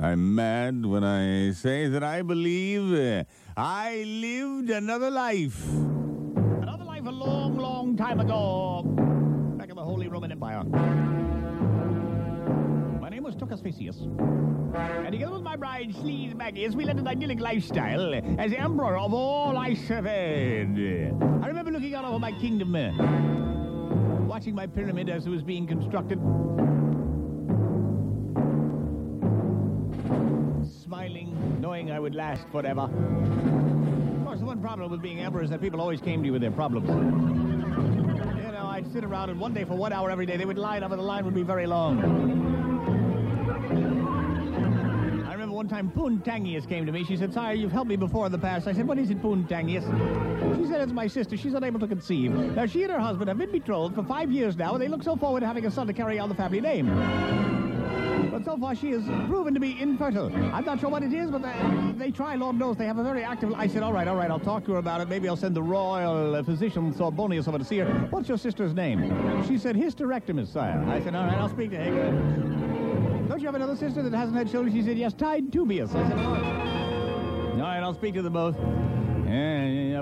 I'm mad when I say that I believe I lived another life. Another life a long, long time ago. Back in the Holy Roman Empire. My name was Tockusfacius. And together with my bride, Sleazebaggius, we led an idyllic lifestyle as emperor of all I surveyed. I remember looking out over my kingdom, watching my pyramid as it was being constructed. Smiling, knowing I would last forever. Of course, the one problem with being emperor is that people always came to you with their problems. You know, I'd sit around and one day for 1 hour every day, they would line up and the line would be very long. I remember one time Poontangius came to me. She said, "Sire, you've helped me before in the past." I said, "What is it, Poontangius?" She said, "It's my sister. She's unable to conceive. Now, she and her husband have been betrothed for 5 years now, and they look so forward to having a son to carry on the family name. But so far, she has proven to be infertile. I'm not sure what it is, but they try, Lord knows. They have a very active..." I said, all right, I'll talk to her about it. Maybe I'll send the royal physician, Sorbonius, over to see her. "What's your sister's name?" She said, "Hysterectomy, sire." I said, all right, I'll speak to her. "Don't you have another sister that hasn't had children?" She said, "Yes, tied tubius." I said, all right, I'll speak to them both.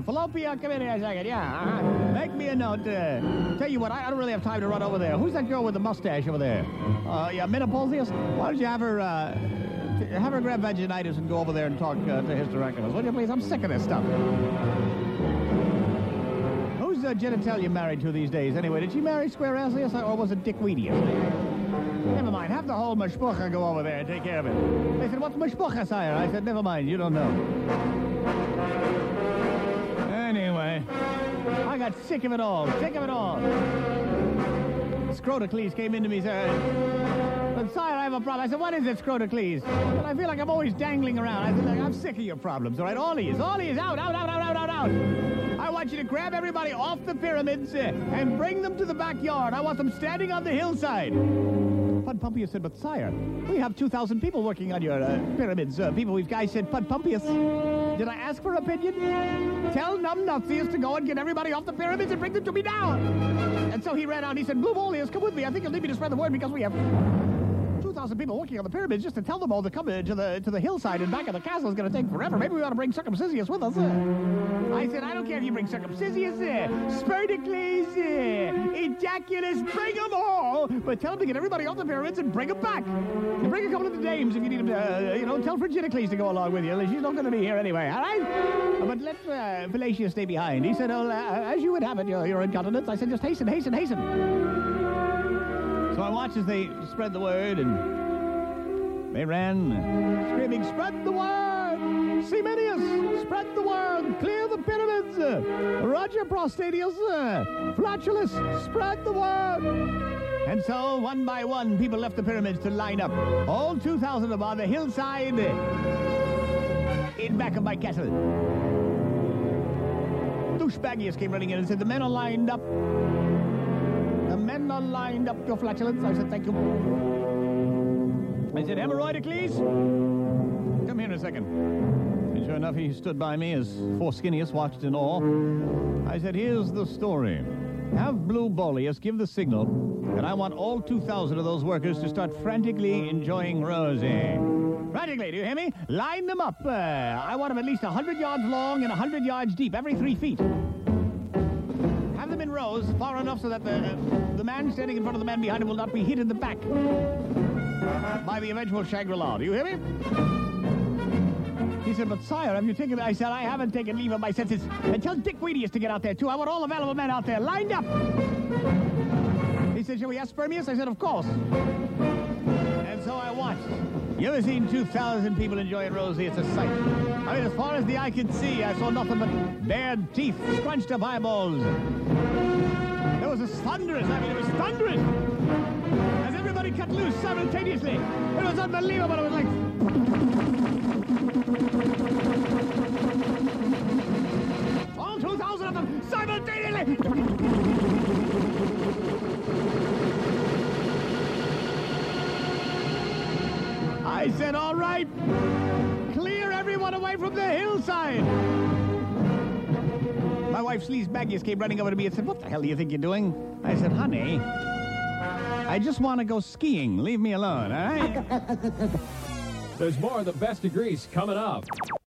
"Fallopia, come in here a second, Make me a note. Tell you what, I don't really have time to run over there. Who's that girl with the mustache over there? Menopausius? Why don't you have her, grab vaginitis and go over there and talk to hysterectomists? Will you please? I'm sick of this stuff." "Who's genitalia married to these days, anyway? Did she marry Square Asius or was it Dick Wedius?" "Never mind, have the whole mashpucha go over there and take care of it." They said, "What's mashpucha, sire?" I said, "Never mind, you don't know." Anyway, I got sick of it all. Scrotocles came into me and said, "But sire, I have a problem." I said, "What is it, Scrotocles?" "Well, I feel like I'm always dangling around." I said, "I'm sick of your problems, all right? All he is, out. I want you to grab everybody off the pyramids and bring them to the backyard. I want them standing on the hillside." Pudpumpius said, "But sire, we have 2,000 people working on your pyramids. Guy said, "Pudpumpius, did I ask for opinion? Tell Numnuptius to go and get everybody off the pyramids and bring them to me now." And so he ran out and he said, "Blumolius, come with me. I think you'll need me to spread the word because we have 2,000 people working on the pyramids. Just to tell them all to come to the hillside and back of the castle is going to take forever. Maybe we ought to bring Circumcisius with us." I said, "I don't care if you bring Circumcisius, Spurtacles, Ejaculus, bring them all, but tell them to get everybody off the pyramids and bring them back. And bring a couple of the dames if you need them to, tell Frigidocles to go along with you. She's not going to be here anyway, all right? But let Pelagius stay behind." He said, "Oh, as you would have it, your incontinence." I said, "Just hasten. So I watched as they spread the word, and they ran, screaming, "Spread the word! Semenius, spread the word! Clear the pyramids! Roger Prostatius, Flatulus, spread the word!" And so, one by one, people left the pyramids to line up. All 2,000 of them on the hillside, in back of my castle. Douchebaggius came running in and said, "The men are lined up. The men are lined up, your flatulence." I said, "Thank you." I said, "Hemorrhoidocles, come here in a second." And sure enough, he stood by me as Forskinius watched in awe. I said, "Here's the story. Have Blue Bolius give the signal, and I want all 2,000 of those workers to start frantically enjoying Rosie. Frantically, do you hear me? Line them up. I want them at least 100 yards long and 100 yards deep, every 3 feet. Them in rows, far enough so that the man standing in front of the man behind him will not be hit in the back by the eventual Shangri-La. Do you hear me?" He said, "But sire, have you taken..." I said, "I haven't taken leave of my senses. And tell Dick Wedius to get out there, too. I want all available men out there, lined up." He said, "Shall we ask Spermius?" I said, "Of course." And so I watched. You ever seen 2,000 people enjoying Rosie? It's a sight. I mean, as far as the eye could see, I saw nothing but bared teeth, scrunched up eyeballs. It was thunderous. As everybody cut loose simultaneously. It was unbelievable. It was like... all 2,000 of them simultaneously! I said, "All right, clear everyone away from the hillside." My wife, Sleazebaggius, came running over to me and said, "What the hell do you think you're doing?" I said, "Honey, I just want to go skiing. Leave me alone, all right?" There's more of the best degrees coming up.